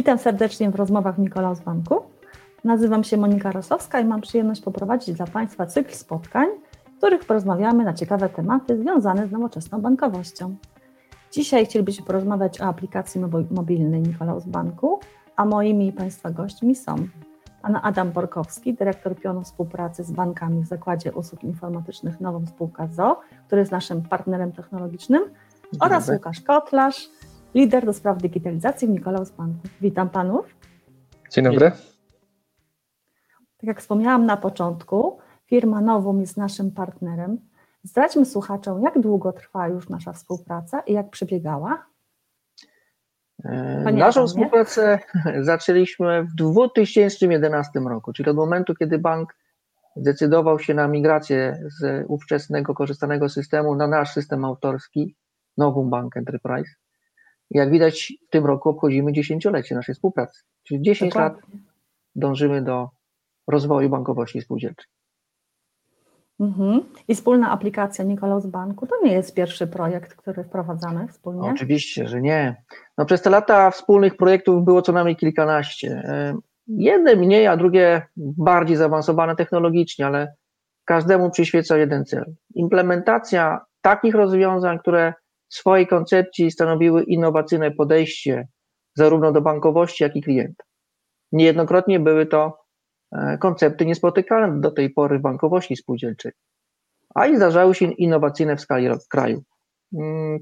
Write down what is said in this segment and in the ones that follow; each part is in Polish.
Witam serdecznie w rozmowach Nikolaus Banku. Nazywam się Monika Rosowska i mam przyjemność poprowadzić dla Państwa cykl spotkań, w których porozmawiamy na ciekawe tematy związane z nowoczesną bankowością. Dzisiaj chcielibyśmy porozmawiać o aplikacji mobilnej Nikolaus Banku, a moimi i Państwa gośćmi są pan Adam Borkowski, dyrektor pionu współpracy z bankami w Zakładzie Usług Informatycznych Nową Spółka ZOO, który jest naszym partnerem technologicznym, oraz Łukasz Kotlarz, lider do spraw digitalizacji w Nikolaus Banku. Witam panów. Dzień dobry. Tak jak wspomniałam na początku, firma Novum jest naszym partnerem. Zdradźmy słuchaczom, jak długo trwa już nasza współpraca i jak przebiegała? Naszą współpracę zaczęliśmy w 2011 roku, czyli od momentu, kiedy bank zdecydował się na migrację z ówczesnego korzystanego systemu na nasz system autorski, Novum Bank Enterprise. Jak widać, w tym roku obchodzimy 10-lecie naszej współpracy, czyli 10 Dokładnie. Lat dążymy do rozwoju bankowości spółdzielczej. I wspólna aplikacja Nikolaus Banku to nie jest pierwszy projekt, który wprowadzamy wspólnie? No, oczywiście, że nie. No, przez te lata wspólnych projektów było co najmniej kilkanaście. Jedne mniej, a drugie bardziej zaawansowane technologicznie, ale każdemu przyświeca jeden cel. Implementacja takich rozwiązań, które w swojej koncepcji stanowiły innowacyjne podejście zarówno do bankowości, jak i klienta. Niejednokrotnie były to koncepty niespotykane do tej pory w bankowości spółdzielczej, a i zdarzały się innowacyjne w skali kraju.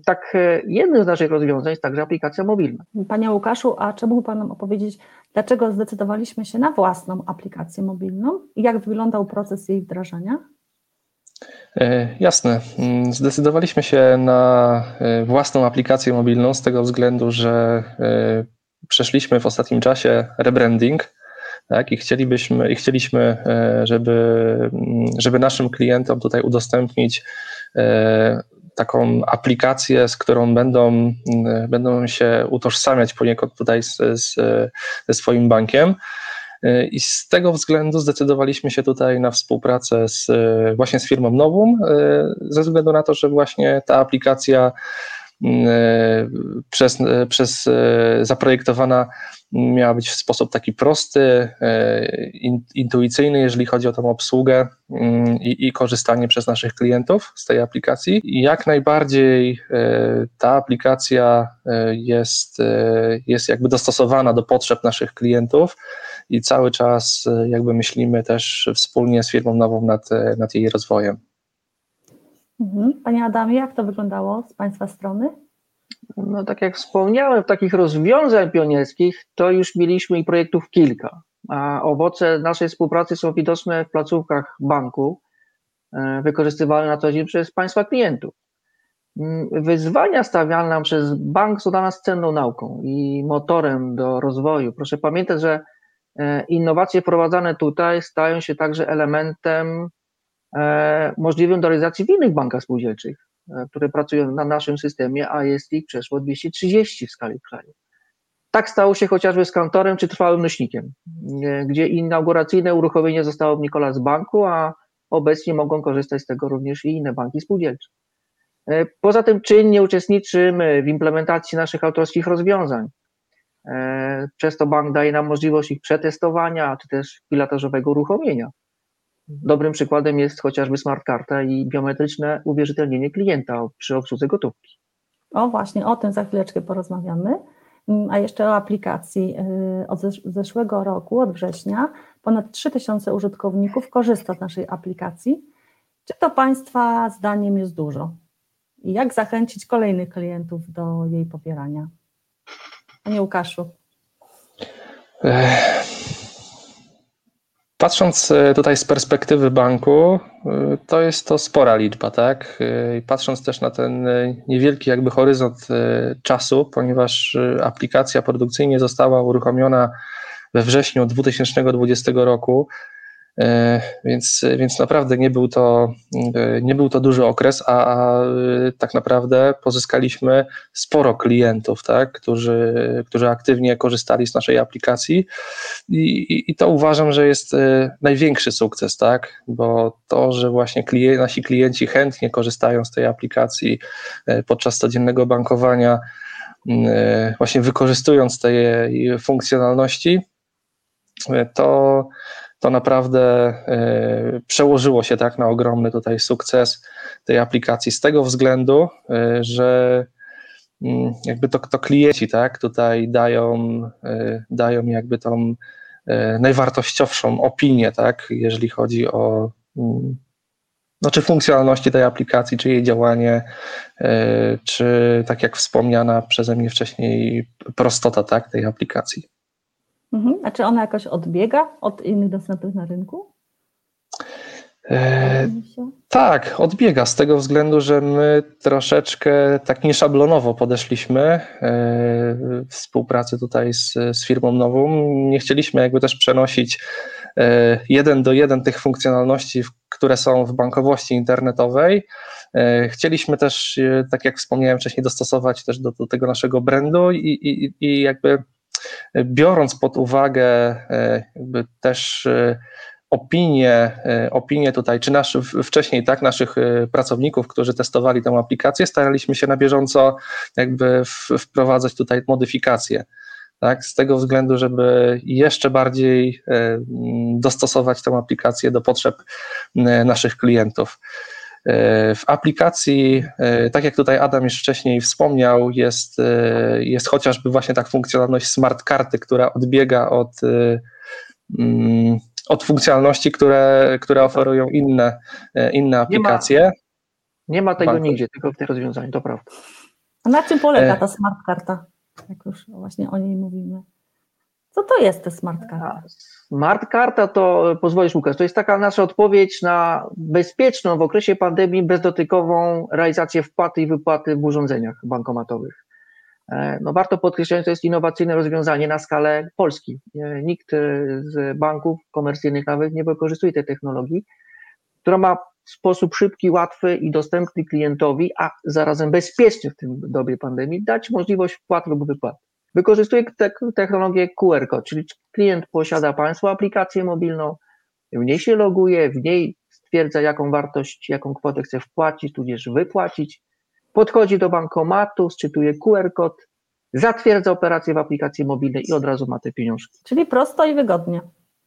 Tak, jednym z naszych rozwiązań jest także aplikacja mobilna. Panie Łukaszu, a czy mógł Pan nam opowiedzieć, dlaczego zdecydowaliśmy się na własną aplikację mobilną i jak wyglądał proces jej wdrażania? Jasne. Zdecydowaliśmy się na własną aplikację mobilną z tego względu, że przeszliśmy w ostatnim czasie rebranding, tak, i chcieliśmy, żeby naszym klientom tutaj udostępnić taką aplikację, z którą będą się utożsamiać poniekąd tutaj ze swoim bankiem. I z tego względu zdecydowaliśmy się tutaj na współpracę właśnie z firmą Novum, ze względu na to, że właśnie ta aplikacja przez zaprojektowana miała być w sposób taki prosty, intuicyjny, jeżeli chodzi o tą obsługę i korzystanie przez naszych klientów z tej aplikacji. I jak najbardziej ta aplikacja jest jakby dostosowana do potrzeb naszych klientów i cały czas jakby myślimy też wspólnie z firmą Novum nad jej rozwojem. Panie Adamie, jak to wyglądało z Państwa strony? No, tak jak wspomniałem, takich rozwiązań pionierskich to już mieliśmy i projektów kilka, a owoce naszej współpracy są widoczne w placówkach banku, wykorzystywane na co dzień przez Państwa klientów. Wyzwania stawiane nam przez bank są dla nas cenną nauką i motorem do rozwoju. Proszę pamiętać, że innowacje wprowadzane tutaj stają się także elementem możliwym do realizacji w innych bankach spółdzielczych, które pracują na naszym systemie, a jest ich przeszło 230 w skali kraju. Tak stało się chociażby z kantorem czy trwałym nośnikiem, gdzie inauguracyjne uruchomienie zostało w Nikolaus Banku, a obecnie mogą korzystać z tego również i inne banki spółdzielcze. Poza tym czynnie uczestniczymy w implementacji naszych autorskich rozwiązań. Przez to bank daje nam możliwość ich przetestowania, czy też pilotażowego uruchomienia. Dobrym przykładem jest chociażby smartkarta i biometryczne uwierzytelnienie klienta przy obsłudze gotówki. O właśnie, o tym za chwileczkę porozmawiamy. A jeszcze o aplikacji. Od zeszłego roku, od września, ponad 3000 użytkowników korzysta z naszej aplikacji. Czy to Państwa zdaniem jest dużo? I jak zachęcić kolejnych klientów do jej popierania? Panie Łukaszu. Patrząc tutaj z perspektywy banku, to jest to spora liczba, tak? Patrząc też na ten niewielki jakby horyzont czasu, ponieważ aplikacja produkcyjnie została uruchomiona we wrześniu 2020 roku, więc naprawdę nie był to duży okres, a tak naprawdę pozyskaliśmy sporo klientów, tak, którzy aktywnie korzystali z naszej aplikacji i to uważam, że jest największy sukces, tak, bo to, że właśnie nasi klienci chętnie korzystają z tej aplikacji podczas codziennego bankowania, właśnie wykorzystując te jej funkcjonalności, to naprawdę przełożyło się tak na ogromny tutaj sukces tej aplikacji z tego względu, że jakby to klienci tak tutaj dają jakby tą najwartościowszą opinię, tak, jeżeli chodzi o czy funkcjonalności tej aplikacji, czy jej działanie, czy tak jak wspomniana przeze mnie wcześniej prostota tak, tej aplikacji. Mhm. A czy ona jakoś odbiega od innych dostępnych na rynku? Tak, odbiega z tego względu, że my troszeczkę tak nieszablonowo podeszliśmy w współpracy tutaj z firmą nową. Nie chcieliśmy jakby też przenosić jeden do jeden tych funkcjonalności, które są w bankowości internetowej. Chcieliśmy też, tak jak wspomniałem wcześniej, dostosować też do tego naszego brandu i jakby biorąc pod uwagę jakby też opinie tutaj, czy wcześniej tak naszych pracowników, którzy testowali tę aplikację, staraliśmy się na bieżąco jakby wprowadzać tutaj modyfikacje. Tak, z tego względu, żeby jeszcze bardziej dostosować tę aplikację do potrzeb naszych klientów. W aplikacji, tak jak tutaj Adam już wcześniej wspomniał, jest chociażby właśnie tak funkcjonalność smart karty, która odbiega od funkcjonalności, które oferują inne aplikacje. Nie ma tego banku. Nigdzie, tylko w tych rozwiązaniach, to prawda. A na czym polega ta smart karta? Jak już właśnie o niej mówimy. Co to jest ta smart karta? Smart karta to, pozwolisz Łukasz, to jest taka nasza odpowiedź na bezpieczną w okresie pandemii bezdotykową realizację wpłaty i wypłaty w urządzeniach bankomatowych. No, warto podkreślać, że to jest innowacyjne rozwiązanie na skalę Polski. Nikt z banków komercyjnych nawet nie wykorzystuje tej technologii, która ma w sposób szybki, łatwy i dostępny klientowi, a zarazem bezpieczny w tym dobie pandemii, dać możliwość wpłat lub wypłat. Wykorzystuje technologię QR Code, czyli klient posiada Państwo aplikację mobilną, w niej się loguje, w niej stwierdza jaką wartość, jaką kwotę chce wpłacić, tudzież wypłacić, podchodzi do bankomatu, sczytuje QR Code, zatwierdza operację w aplikacji mobilnej i od razu ma te pieniążki. Czyli prosto i wygodnie.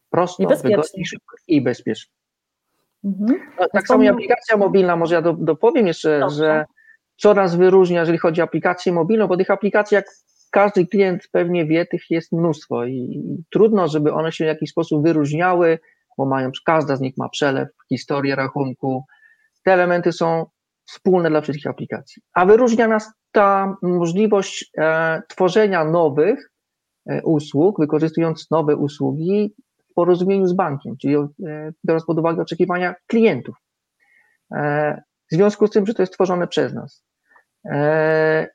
Prosto, wygodnie, szybko i bezpiecznie. Mhm. No, tak samo i aplikacja mobilna, może ja dopowiem jeszcze, dobrze, że co nas wyróżnia, jeżeli chodzi o aplikację mobilną, bo tych aplikacji, jak każdy klient pewnie wie, tych jest mnóstwo i trudno, żeby one się w jakiś sposób wyróżniały, bo każda z nich ma przelew, historię rachunku, te elementy są wspólne dla wszystkich aplikacji, a wyróżnia nas ta możliwość tworzenia nowych usług, wykorzystując nowe usługi, w porozumieniu z bankiem, czyli biorąc pod uwagę oczekiwania klientów. W związku z tym, że to jest tworzone przez nas.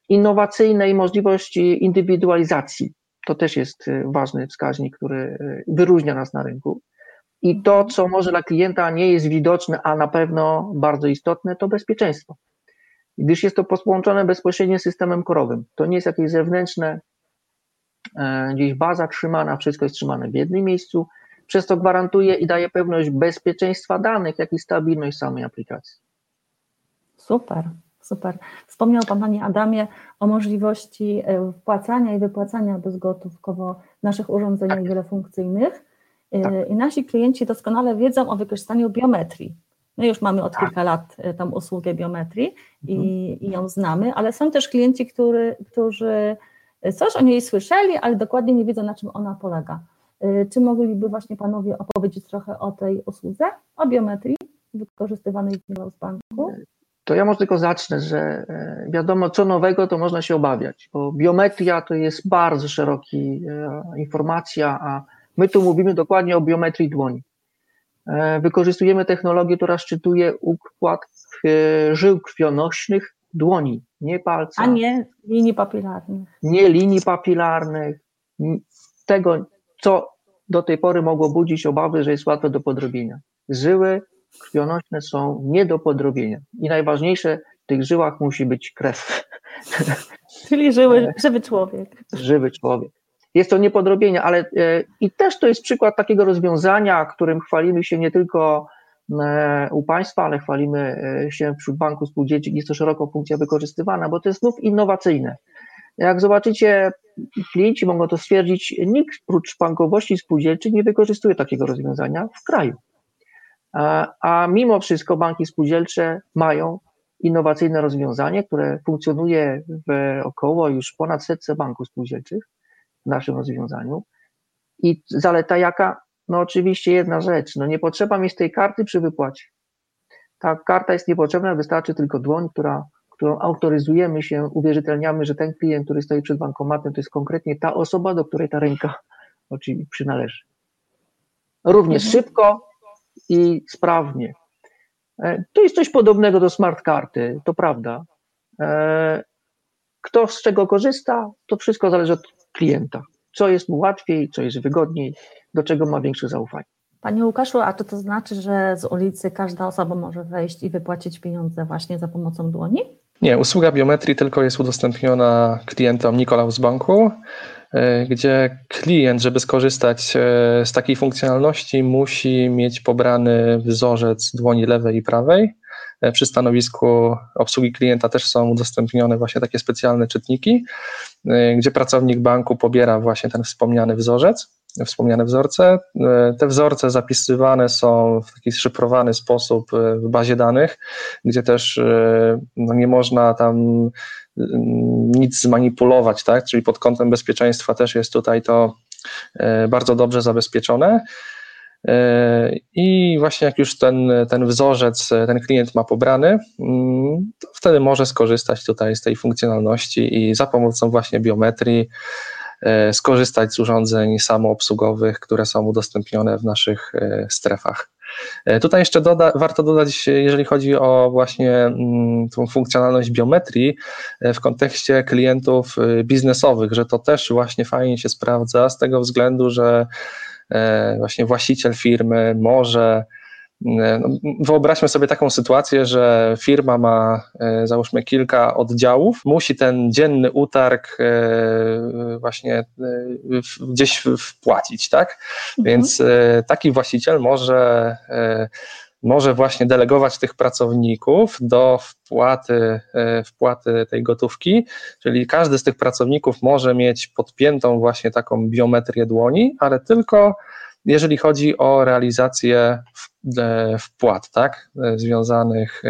Innowacyjnej możliwości indywidualizacji. To też jest ważny wskaźnik, który wyróżnia nas na rynku. I to, co może dla klienta nie jest widoczne, a na pewno bardzo istotne, to bezpieczeństwo. Gdyż jest to połączone bezpośrednio z systemem korowym. To nie jest jakieś zewnętrzne, gdzieś baza trzymana, wszystko jest trzymane w jednym miejscu. Przez to gwarantuje i daje pewność bezpieczeństwa danych, jak i stabilność samej aplikacji. Super, super. Wspomniał Pan, Panie Adamie, o możliwości wpłacania i wypłacania bezgotówkowo naszych urządzeń wielofunkcyjnych. Tak. I nasi klienci doskonale wiedzą o wykorzystaniu biometrii. My już mamy od kilka lat tą usługę biometrii i ją znamy, ale są też klienci, którzy coś o niej słyszeli, ale dokładnie nie wiedzą, na czym ona polega. Czy mogliby właśnie Panowie opowiedzieć trochę o tej usłudze, o biometrii wykorzystywanej w banku? To ja może tylko zacznę, że wiadomo, co nowego, to można się obawiać, bo biometria to jest bardzo szeroka informacja, a my tu mówimy dokładnie o biometrii dłoni. Wykorzystujemy technologię, która szczytuje układ żył krwionośnych dłoni, nie palca. A nie linii papilarnych. Nie linii papilarnych, tego, co do tej pory mogło budzić obawy, że jest łatwe do podrobienia. Żyły krwionośne są nie do podrobienia i najważniejsze w tych żyłach musi być krew. Czyli żywy człowiek. Żywy człowiek. Jest to nie podrobienie, ale i też to jest przykład takiego rozwiązania, którym chwalimy się nie tylko u Państwa, ale chwalimy się wśród Banku Spółdzielczych, jest to szeroko funkcja wykorzystywana, bo to jest znów innowacyjne. Jak zobaczycie, klienci mogą to stwierdzić, nikt prócz bankowości spółdzielczych nie wykorzystuje takiego rozwiązania w kraju. A mimo wszystko banki spółdzielcze mają innowacyjne rozwiązanie, które funkcjonuje w około już ponad setce banków spółdzielczych w naszym rozwiązaniu. I zaleta jaka? No oczywiście jedna rzecz, no nie potrzeba mieć tej karty przy wypłacie. Ta karta jest niepotrzebna, wystarczy tylko dłoń, którą autoryzujemy się, uwierzytelniamy, że ten klient, który stoi przed bankomatem, to jest konkretnie ta osoba, do której ta ręka oczywiście przynależy. Również szybko i sprawnie. To jest coś podobnego do smart karty, to prawda. Kto z czego korzysta, to wszystko zależy od klienta. Co jest mu łatwiej, co jest wygodniej, do czego ma większe zaufanie. Panie Łukaszu, a czy to znaczy, że z ulicy każda osoba może wejść i wypłacić pieniądze właśnie za pomocą dłoni? Nie, usługa biometrii tylko jest udostępniona klientom Nikolaus Banku, gdzie klient, żeby skorzystać z takiej funkcjonalności, musi mieć pobrany wzorzec dłoni lewej i prawej. Przy stanowisku obsługi klienta też są udostępnione właśnie takie specjalne czytniki, gdzie pracownik banku pobiera właśnie ten wspomniane wzorce. Te wzorce zapisywane są w taki szyfrowany sposób w bazie danych, gdzie też nie można tam nic zmanipulować, tak? Czyli pod kątem bezpieczeństwa też jest tutaj to bardzo dobrze zabezpieczone. I właśnie jak już ten wzorzec, ten klient ma pobrany, to wtedy może skorzystać tutaj z tej funkcjonalności i za pomocą właśnie biometrii skorzystać z urządzeń samoobsługowych, które są udostępnione w naszych strefach. Tutaj jeszcze warto dodać, jeżeli chodzi o właśnie tą funkcjonalność biometrii w kontekście klientów biznesowych, że to też właśnie fajnie się sprawdza z tego względu, że właśnie właściciel firmy może, wyobraźmy sobie taką sytuację, że firma ma załóżmy kilka oddziałów, musi ten dzienny utarg właśnie gdzieś wpłacić, tak? Więc taki właściciel może właśnie delegować tych pracowników do wpłaty tej gotówki, czyli każdy z tych pracowników może mieć podpiętą właśnie taką biometrię dłoni, ale tylko jeżeli chodzi o realizację wpłat, tak, związanych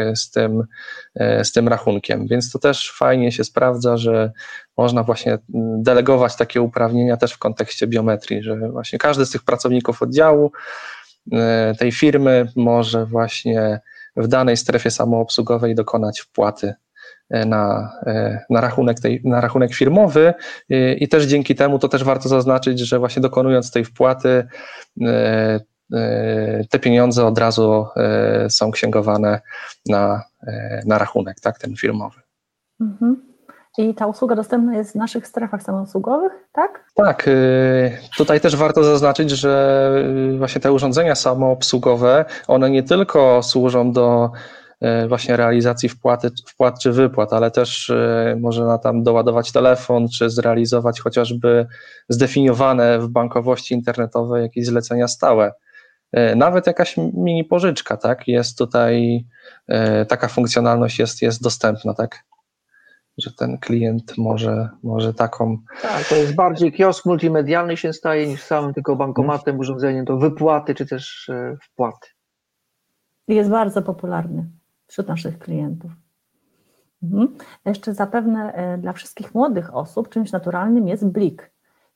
z tym rachunkiem. Więc to też fajnie się sprawdza, że można właśnie delegować takie uprawnienia też w kontekście biometrii, że właśnie każdy z tych pracowników oddziału tej firmy może właśnie w danej strefie samoobsługowej dokonać wpłaty na rachunek firmowy i też dzięki temu to też warto zaznaczyć, że właśnie dokonując tej wpłaty te pieniądze od razu są księgowane na rachunek, tak, ten firmowy. Mhm. I ta usługa dostępna jest w naszych strefach samoobsługowych, tak? Tak, tutaj też warto zaznaczyć, że właśnie te urządzenia samoobsługowe, one nie tylko służą do właśnie realizacji wpłat czy wypłat, ale też można tam doładować telefon, czy zrealizować chociażby zdefiniowane w bankowości internetowej jakieś zlecenia stałe. Nawet jakaś mini pożyczka, tak? Jest tutaj, taka funkcjonalność jest dostępna, tak? Że ten klient może taką... Tak, to jest bardziej kiosk multimedialny się staje niż samym tylko bankomatem, urządzeniem do wypłaty czy też wpłaty. Jest bardzo popularny wśród naszych klientów. Mhm. Jeszcze zapewne dla wszystkich młodych osób czymś naturalnym jest blik.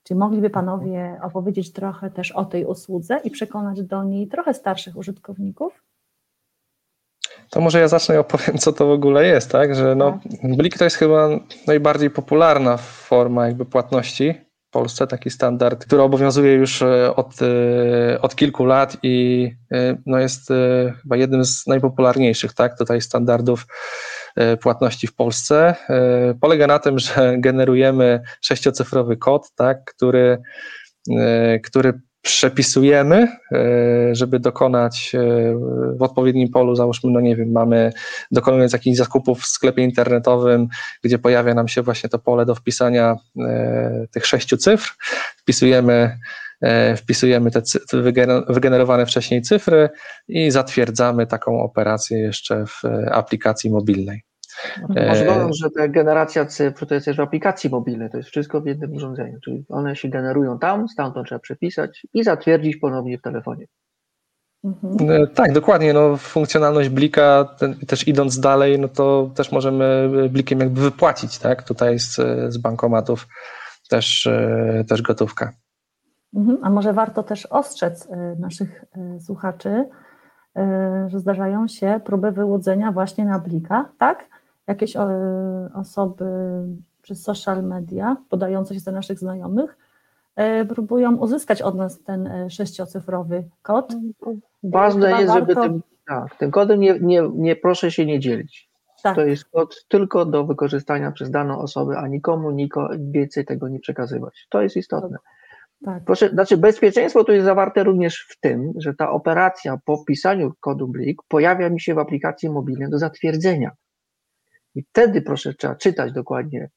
Czy mogliby panowie opowiedzieć trochę też o tej usłudze i przekonać do niej trochę starszych użytkowników? To może ja zacznę i opowiem, co to w ogóle jest, tak? Że Blik to jest chyba najbardziej popularna forma jakby płatności w Polsce, taki standard, który obowiązuje już od kilku lat i jest chyba jednym z najpopularniejszych, tak? Tutaj standardów płatności w Polsce. Polega na tym, że generujemy 6-cyfrowy kod, tak? Który przepisujemy, żeby dokonać w odpowiednim polu, załóżmy, mamy dokonując jakichś zakupów w sklepie internetowym, gdzie pojawia nam się właśnie to pole do wpisania tych 6 cyfr, wpisujemy te wygenerowane wcześniej cyfry i zatwierdzamy taką operację jeszcze w aplikacji mobilnej. Może dodam, że ta generacja cyfr to jest też aplikacji mobilnej, to jest wszystko w jednym urządzeniu, czyli one się generują tam, stamtąd trzeba przepisać i zatwierdzić ponownie w telefonie. Mhm. Tak, dokładnie. No, funkcjonalność Blika, też idąc dalej, no to też możemy Blikiem jakby wypłacić, tak? Tutaj z bankomatów też gotówka. Mhm. A może warto też ostrzec naszych słuchaczy, że zdarzają się próby wyłudzenia właśnie na Blika, tak? Jakieś osoby przez social media podające się za naszych znajomych próbują uzyskać od nas ten 6-cyfrowy kod. Ważne jest, żeby tym kodem nie proszę się nie dzielić. Tak. To jest kod tylko do wykorzystania przez daną osobę, a nikomu więcej tego nie przekazywać. To jest istotne. Tak. Bezpieczeństwo tu jest zawarte również w tym, że ta operacja po wpisaniu kodu BLIK pojawia mi się w aplikacji mobilnej do zatwierdzenia. I wtedy trzeba czytać dokładnie,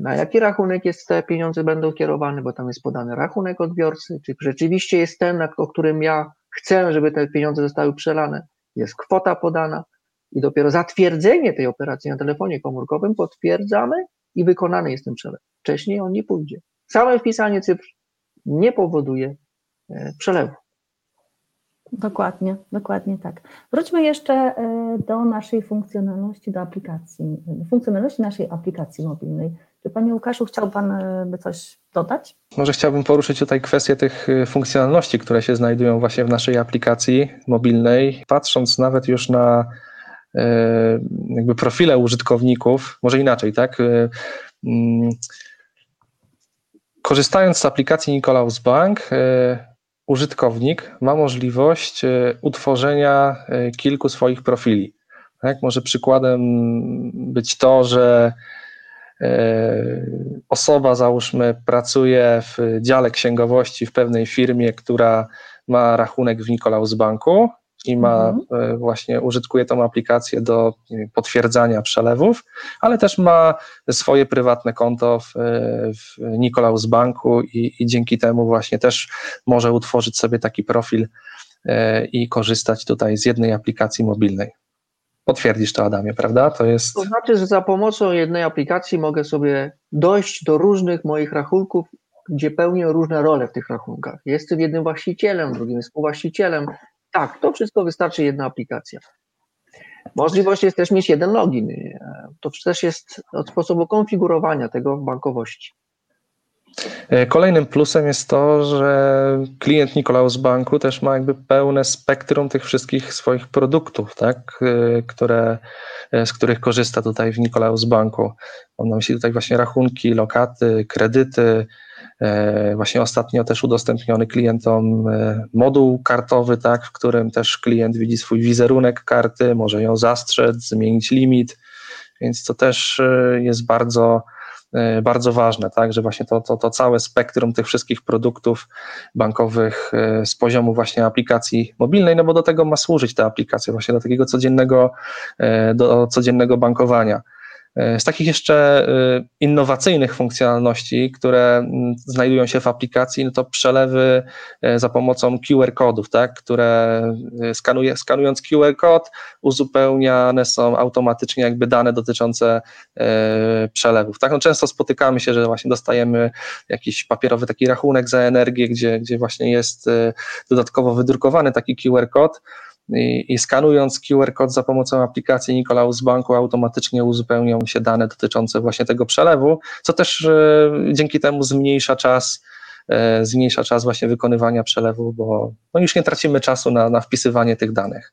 na jaki rachunek te pieniądze będą kierowane, bo tam jest podany rachunek odbiorcy, czy rzeczywiście jest ten, o którym ja chcę, żeby te pieniądze zostały przelane, jest kwota podana i dopiero zatwierdzenie tej operacji na telefonie komórkowym potwierdzamy i wykonany jest ten przelew. Wcześniej on nie pójdzie. Same wpisanie cyfr nie powoduje przelewu. Dokładnie tak. Wróćmy jeszcze do naszej funkcjonalności, do aplikacji, funkcjonalności naszej aplikacji mobilnej. Czy Panie Łukaszu, chciał Pan by coś dodać? Może chciałbym poruszyć tutaj kwestię tych funkcjonalności, które się znajdują właśnie w naszej aplikacji mobilnej. Patrząc nawet już na jakby profile użytkowników, może inaczej, tak? Korzystając z aplikacji Nikolaus Bank, użytkownik ma możliwość utworzenia kilku swoich profili. Tak? Może przykładem być to, że osoba, załóżmy, pracuje w dziale księgowości w pewnej firmie, która ma rachunek w Nikolaus Banku i właśnie użytkuje tą aplikację do potwierdzania przelewów, ale też ma swoje prywatne konto w Nikolaus Banku i dzięki temu właśnie też może utworzyć sobie taki profil i korzystać tutaj z jednej aplikacji mobilnej. Potwierdzisz to, Adamie, prawda? To znaczy, że za pomocą jednej aplikacji mogę sobie dojść do różnych moich rachunków, gdzie pełnię różne role w tych rachunkach. Jestem jednym właścicielem, drugim współwłaścicielem. Tak, to wszystko wystarczy jedna aplikacja. Możliwość jest też mieć jeden login. To też jest od sposobu konfigurowania tego w bankowości. Kolejnym plusem jest to, że klient Nikolaus Banku też ma jakby pełne spektrum tych wszystkich swoich produktów, tak, z których korzysta tutaj w Nikolaus Banku. Mam na myśli tutaj właśnie rachunki, lokaty, kredyty. Właśnie ostatnio też udostępniony klientom moduł kartowy, tak, w którym też klient widzi swój wizerunek karty, może ją zastrzec, zmienić limit, więc to też jest bardzo, bardzo ważne, tak, że właśnie to całe spektrum tych wszystkich produktów bankowych z poziomu właśnie aplikacji mobilnej, no bo do tego ma służyć ta aplikacja, właśnie do takiego codziennego bankowania. Z takich jeszcze innowacyjnych funkcjonalności, które znajdują się w aplikacji, no to przelewy za pomocą QR-kodów, tak, które skanując QR-kod uzupełniane są automatycznie jakby dane dotyczące przelewów. Tak? No często spotykamy się, że właśnie dostajemy jakiś papierowy taki rachunek za energię, gdzie właśnie jest dodatkowo wydrukowany taki QR-kod, i skanując QR-kod za pomocą aplikacji Nikolaus Banku automatycznie uzupełnią się dane dotyczące właśnie tego przelewu, co też dzięki temu zmniejsza czas właśnie wykonywania przelewu, bo już nie tracimy czasu na wpisywanie tych danych.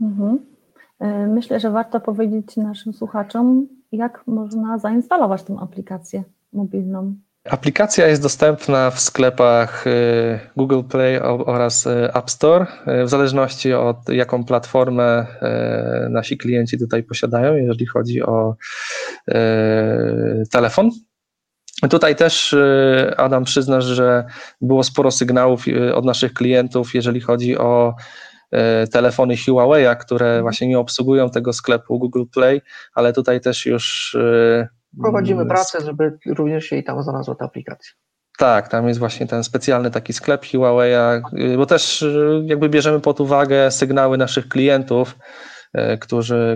Mhm. Myślę, że warto powiedzieć naszym słuchaczom, jak można zainstalować tę aplikację mobilną. Aplikacja jest dostępna w sklepach Google Play oraz App Store, w zależności od jaką platformę nasi klienci tutaj posiadają, jeżeli chodzi o telefon. Tutaj też, Adam, przyznasz, że było sporo sygnałów od naszych klientów, jeżeli chodzi o telefony Huawei, które właśnie nie obsługują tego sklepu Google Play, ale tutaj też już prowadzimy pracę, żeby również się i tam znalazła ta aplikacja. Tak, tam jest właśnie ten specjalny taki sklep Huawei, bo też jakby bierzemy pod uwagę sygnały naszych klientów,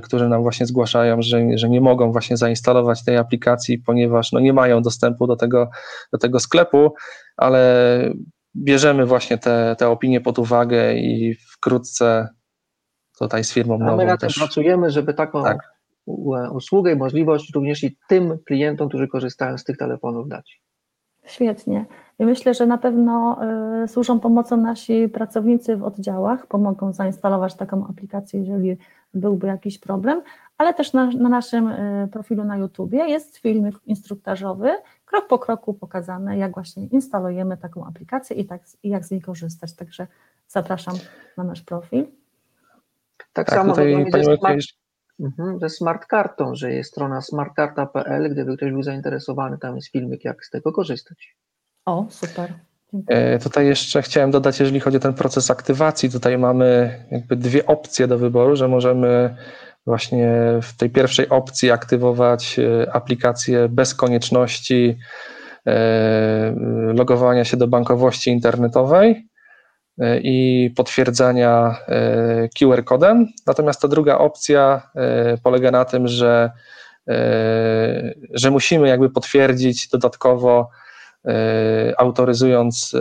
którzy nam właśnie zgłaszają, że nie mogą właśnie zainstalować tej aplikacji, ponieważ no nie mają dostępu do tego sklepu, ale bierzemy właśnie te opinie pod uwagę i wkrótce tutaj z firmą nową też. My na tym pracujemy, żeby taką usługę i możliwość również i tym klientom, którzy korzystają z tych telefonów dać. Świetnie. Ja myślę, że na pewno służą pomocą nasi pracownicy w oddziałach, pomogą zainstalować taką aplikację, jeżeli byłby jakiś problem, ale też na naszym profilu na YouTubie jest filmik instruktażowy, krok po kroku pokazane, jak właśnie instalujemy taką aplikację i jak z niej korzystać, także zapraszam na nasz profil. Tak samo ze smart kartą, że jest strona smartkarta.pl, gdyby ktoś był zainteresowany, tam jest filmik, jak z tego korzystać. O, super. Tutaj jeszcze chciałem dodać, jeżeli chodzi o ten proces aktywacji, tutaj mamy jakby dwie opcje do wyboru, że możemy właśnie w tej pierwszej opcji aktywować aplikację bez konieczności logowania się do bankowości internetowej i potwierdzania QR-kodem. Natomiast ta druga opcja polega na tym, że musimy jakby potwierdzić dodatkowo,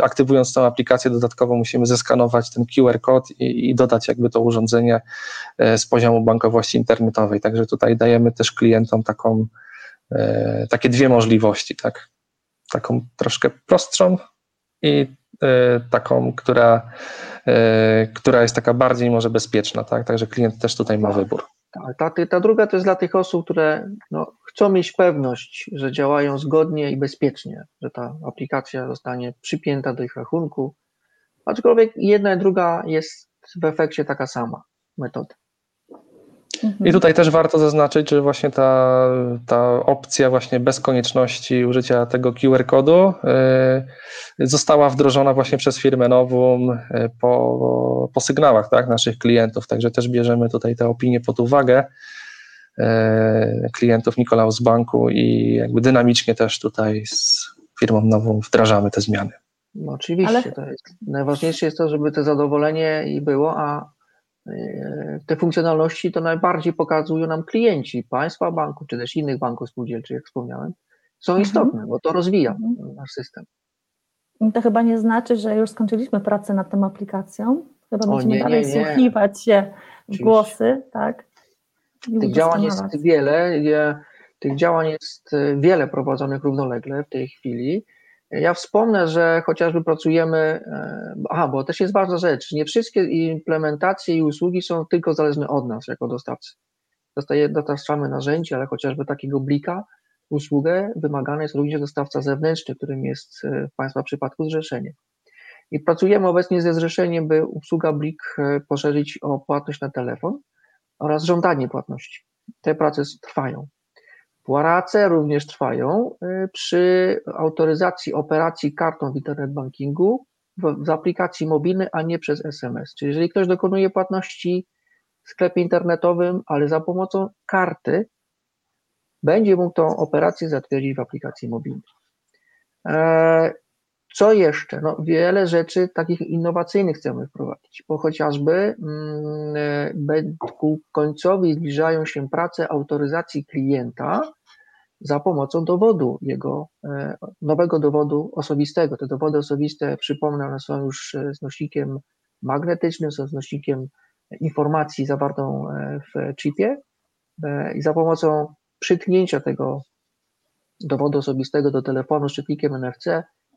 aktywując tą aplikację dodatkowo musimy zeskanować ten QR kod i dodać jakby to urządzenie z poziomu bankowości internetowej. Także tutaj dajemy też klientom takie dwie możliwości, tak? Taką troszkę prostszą i taką, która jest taka bardziej może bezpieczna, tak? Także klient też tutaj ma wybór. Ta druga to jest dla tych osób, które chcą mieć pewność, że działają zgodnie i bezpiecznie, że ta aplikacja zostanie przypięta do ich rachunku, aczkolwiek jedna i druga jest w efekcie taka sama metoda. I tutaj też warto zaznaczyć, że właśnie ta opcja właśnie bez konieczności użycia tego QR-kodu została wdrożona właśnie przez firmę Novum po sygnałach, tak, naszych klientów, także też bierzemy tutaj te opinie pod uwagę klientów Nikolaus Banku i jakby dynamicznie też tutaj z firmą Novum wdrażamy te zmiany. No oczywiście, najważniejsze jest to, żeby to zadowolenie i było, a te funkcjonalności to najbardziej pokazują nam klienci państwa banku, czy też innych banków spółdzielczych, jak wspomniałem, są istotne, bo to rozwija nasz system. To chyba nie znaczy, że już skończyliśmy pracę nad tą aplikacją. Chyba będziemy dalej wsłuchiwać się w głosy, tak? Tych działań jest wiele prowadzonych równolegle w tej chwili. Ja wspomnę, że chociażby pracujemy, bo też jest ważna rzecz, nie wszystkie implementacje i usługi są tylko zależne od nas jako dostawcy. Dostarczamy narzędzi, ale chociażby takiego blika, usługę, wymagany jest również dostawca zewnętrzny, którym jest w Państwa przypadku zrzeszenie. I pracujemy obecnie ze zrzeszeniem, by usługa blik poszerzyć o płatność na telefon oraz żądanie płatności. Te prace trwają. Prace również trwają przy autoryzacji operacji kartą w internet bankingu z aplikacji mobilnej, a nie przez SMS. Czyli jeżeli ktoś dokonuje płatności w sklepie internetowym, ale za pomocą karty, będzie mógł tą operację zatwierdzić w aplikacji mobilnej. Co jeszcze? Wiele rzeczy takich innowacyjnych chcemy wprowadzić, bo chociażby ku końcowi zbliżają się prace autoryzacji klienta za pomocą dowodu, jego nowego dowodu osobistego. Te dowody osobiste, przypomnę, one są już z nośnikiem magnetycznym, są z nośnikiem informacji zawartą w chipie i za pomocą przytknięcia tego dowodu osobistego do telefonu z czytnikiem NFC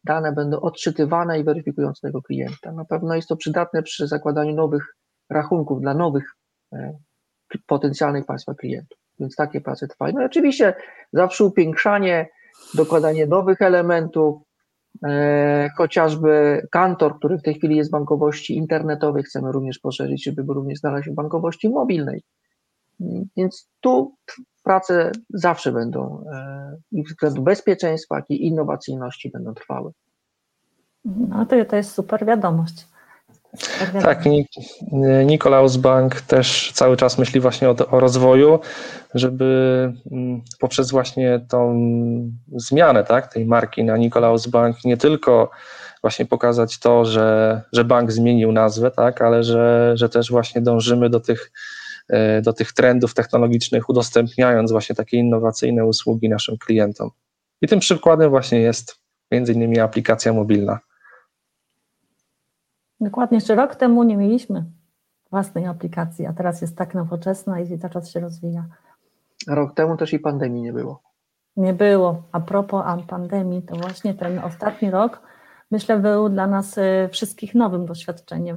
dane będą odczytywane i weryfikujące tego klienta. Na pewno jest to przydatne przy zakładaniu nowych rachunków dla nowych potencjalnych Państwa klientów, więc takie prace trwają. Oczywiście zawsze upiększanie, dokładanie nowych elementów, chociażby kantor, który w tej chwili jest w bankowości internetowej, chcemy również poszerzyć, żeby również znalazł się w bankowości mobilnej. Więc tu prace zawsze będą i ze względu bezpieczeństwa, jak i innowacyjności będą trwały. No to jest super wiadomość. Tak, Nikolaus Bank też cały czas myśli właśnie o rozwoju, żeby poprzez właśnie tą zmianę, tak, tej marki na Nikolaus Bank nie tylko właśnie pokazać to, że bank zmienił nazwę, tak, ale że też właśnie dążymy do tych do tych trendów technologicznych, udostępniając właśnie takie innowacyjne usługi naszym klientom. I tym przykładem właśnie jest między innymi aplikacja mobilna. Dokładnie, jeszcze rok temu nie mieliśmy własnej aplikacji, a teraz jest tak nowoczesna i cały czas się rozwija. Rok temu też i pandemii nie było. Nie było. A propos pandemii, to właśnie ten ostatni rok, myślę, był dla nas wszystkich nowym doświadczeniem.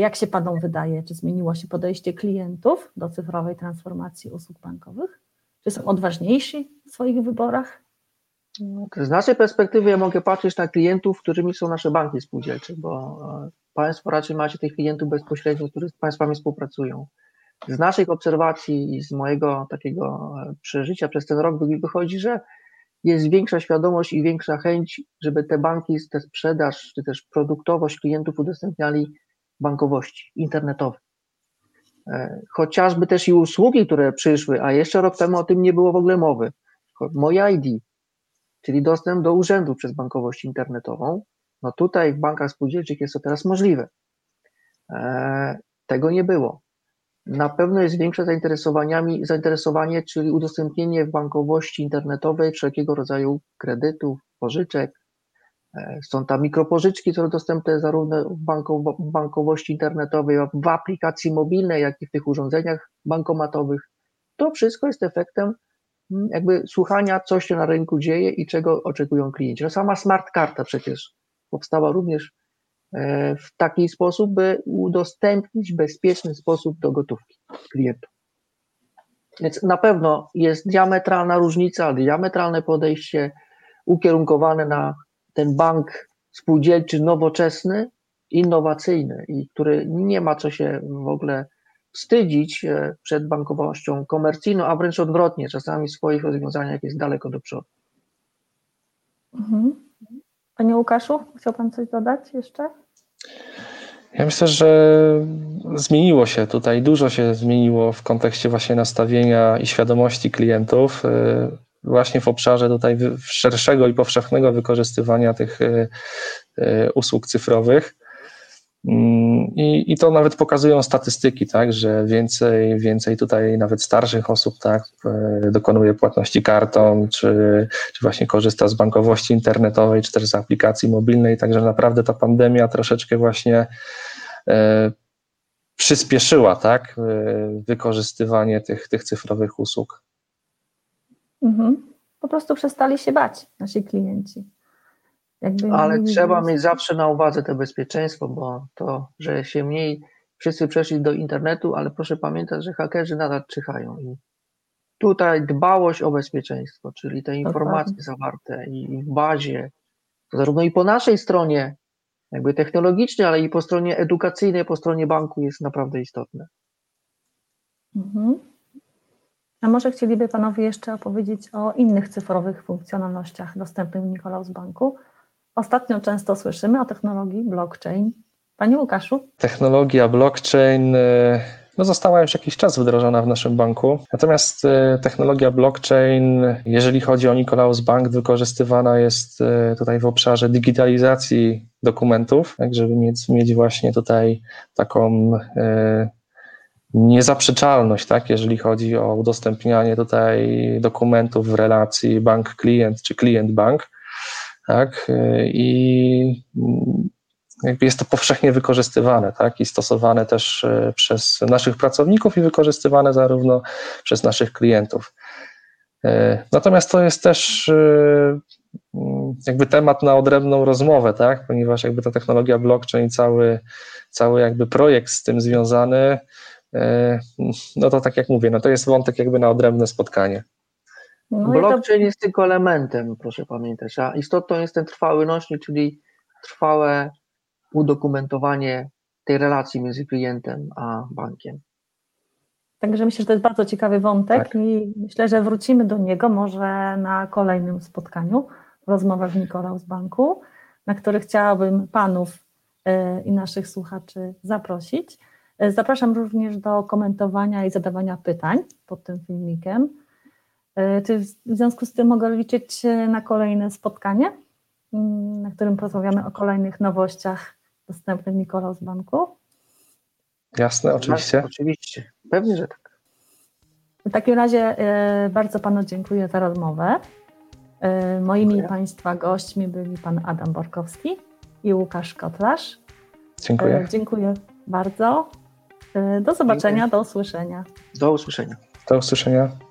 Jak się Panom wydaje, czy zmieniło się podejście klientów do cyfrowej transformacji usług bankowych? Czy są odważniejsi w swoich wyborach? Z naszej perspektywy ja mogę patrzeć na klientów, którymi są nasze banki spółdzielcze, bo Państwo raczej macie tych klientów bezpośrednio, którzy z Państwami współpracują. Z naszych obserwacji i z mojego takiego przeżycia przez ten rok wychodzi, że jest większa świadomość i większa chęć, żeby te banki, tę sprzedaż czy też produktowość klientów udostępniali bankowości internetowej. Chociażby też i usługi, które przyszły, a jeszcze rok temu o tym nie było w ogóle mowy. Moje ID, czyli dostęp do urzędu przez bankowość internetową, no tutaj w bankach spółdzielczych jest to teraz możliwe. Tego nie było. Na pewno jest większe zainteresowanie, czyli udostępnienie w bankowości internetowej wszelkiego rodzaju kredytów, pożyczek. Są tam mikropożyczki, które dostępne zarówno w bankowości internetowej, w aplikacji mobilnej, jak i w tych urządzeniach bankomatowych. To wszystko jest efektem jakby słuchania, co się na rynku dzieje i czego oczekują klienci. No sama smart karta przecież powstała również w taki sposób, by udostępnić bezpieczny sposób do gotówki klientom. Więc na pewno jest diametralna różnica, diametralne podejście ukierunkowane na ten bank spółdzielczy nowoczesny, innowacyjny i który nie ma co się w ogóle wstydzić przed bankowością komercyjną, a wręcz odwrotnie, czasami w swoich rozwiązaniach jest daleko do przodu. Mhm. Panie Łukaszu, chciał Pan coś dodać jeszcze? Ja myślę, że zmieniło się tutaj, dużo się zmieniło w kontekście właśnie nastawienia i świadomości klientów, właśnie w obszarze tutaj szerszego i powszechnego wykorzystywania tych usług cyfrowych. I to nawet pokazują statystyki, tak, że więcej tutaj nawet starszych osób, tak, dokonuje płatności kartą, czy właśnie korzysta z bankowości internetowej, czy też z aplikacji mobilnej, także naprawdę ta pandemia troszeczkę właśnie przyspieszyła, tak, wykorzystywanie tych cyfrowych usług. Mhm. Po prostu przestali się bać nasi klienci. Ale trzeba mieć zawsze na uwadze to bezpieczeństwo, bo to, że się mniej wszyscy przeszli do internetu, ale proszę pamiętać, że hakerzy nadal czyhają. I tutaj dbałość o bezpieczeństwo, czyli te informacje zawarte i w bazie, to zarówno i po naszej stronie jakby technologicznej, ale i po stronie edukacyjnej, po stronie banku jest naprawdę istotne. Mhm. A może chcieliby Panowie jeszcze opowiedzieć o innych cyfrowych funkcjonalnościach dostępnych w Nicolaus Banku? Ostatnio często słyszymy o technologii blockchain. Panie Łukaszu? Technologia blockchain została już jakiś czas wdrożona w naszym banku. Natomiast technologia blockchain, jeżeli chodzi o Nicolaus Bank, wykorzystywana jest tutaj w obszarze digitalizacji dokumentów, tak żeby mieć właśnie tutaj taką niezaprzeczalność, tak, jeżeli chodzi o udostępnianie tutaj dokumentów w relacji bank-klient czy klient-bank, tak, i jakby jest to powszechnie wykorzystywane, tak, i stosowane też przez naszych pracowników i wykorzystywane zarówno przez naszych klientów. Natomiast to jest też jakby temat na odrębną rozmowę, tak, ponieważ jakby ta technologia blockchain, cały jakby projekt z tym związany, no to tak jak mówię, no to jest wątek jakby na odrębne spotkanie. Blockchain jest tylko elementem, proszę pamiętać, a istotą jest ten trwały nośnik, czyli trwałe udokumentowanie tej relacji między klientem a bankiem. Także myślę, że to jest bardzo ciekawy wątek, tak. I myślę, że wrócimy do niego może na kolejnym spotkaniu, rozmowa w Nicolaus Banku, na który chciałabym Panów i naszych słuchaczy zaprosić. Zapraszam również do komentowania i zadawania pytań pod tym filmikiem. Czy w związku z tym mogę liczyć na kolejne spotkanie, na którym porozmawiamy o kolejnych nowościach dostępnych w Nicolaus Banku? Jasne, oczywiście. Oczywiście, pewnie, że tak. W takim razie bardzo panu dziękuję za rozmowę. Moimi dziękuję. Państwa gośćmi byli pan Adam Borkowski i Łukasz Kotlarz. Dziękuję. Dziękuję bardzo. Do zobaczenia, dziękuję. Do usłyszenia. Do usłyszenia. Do usłyszenia.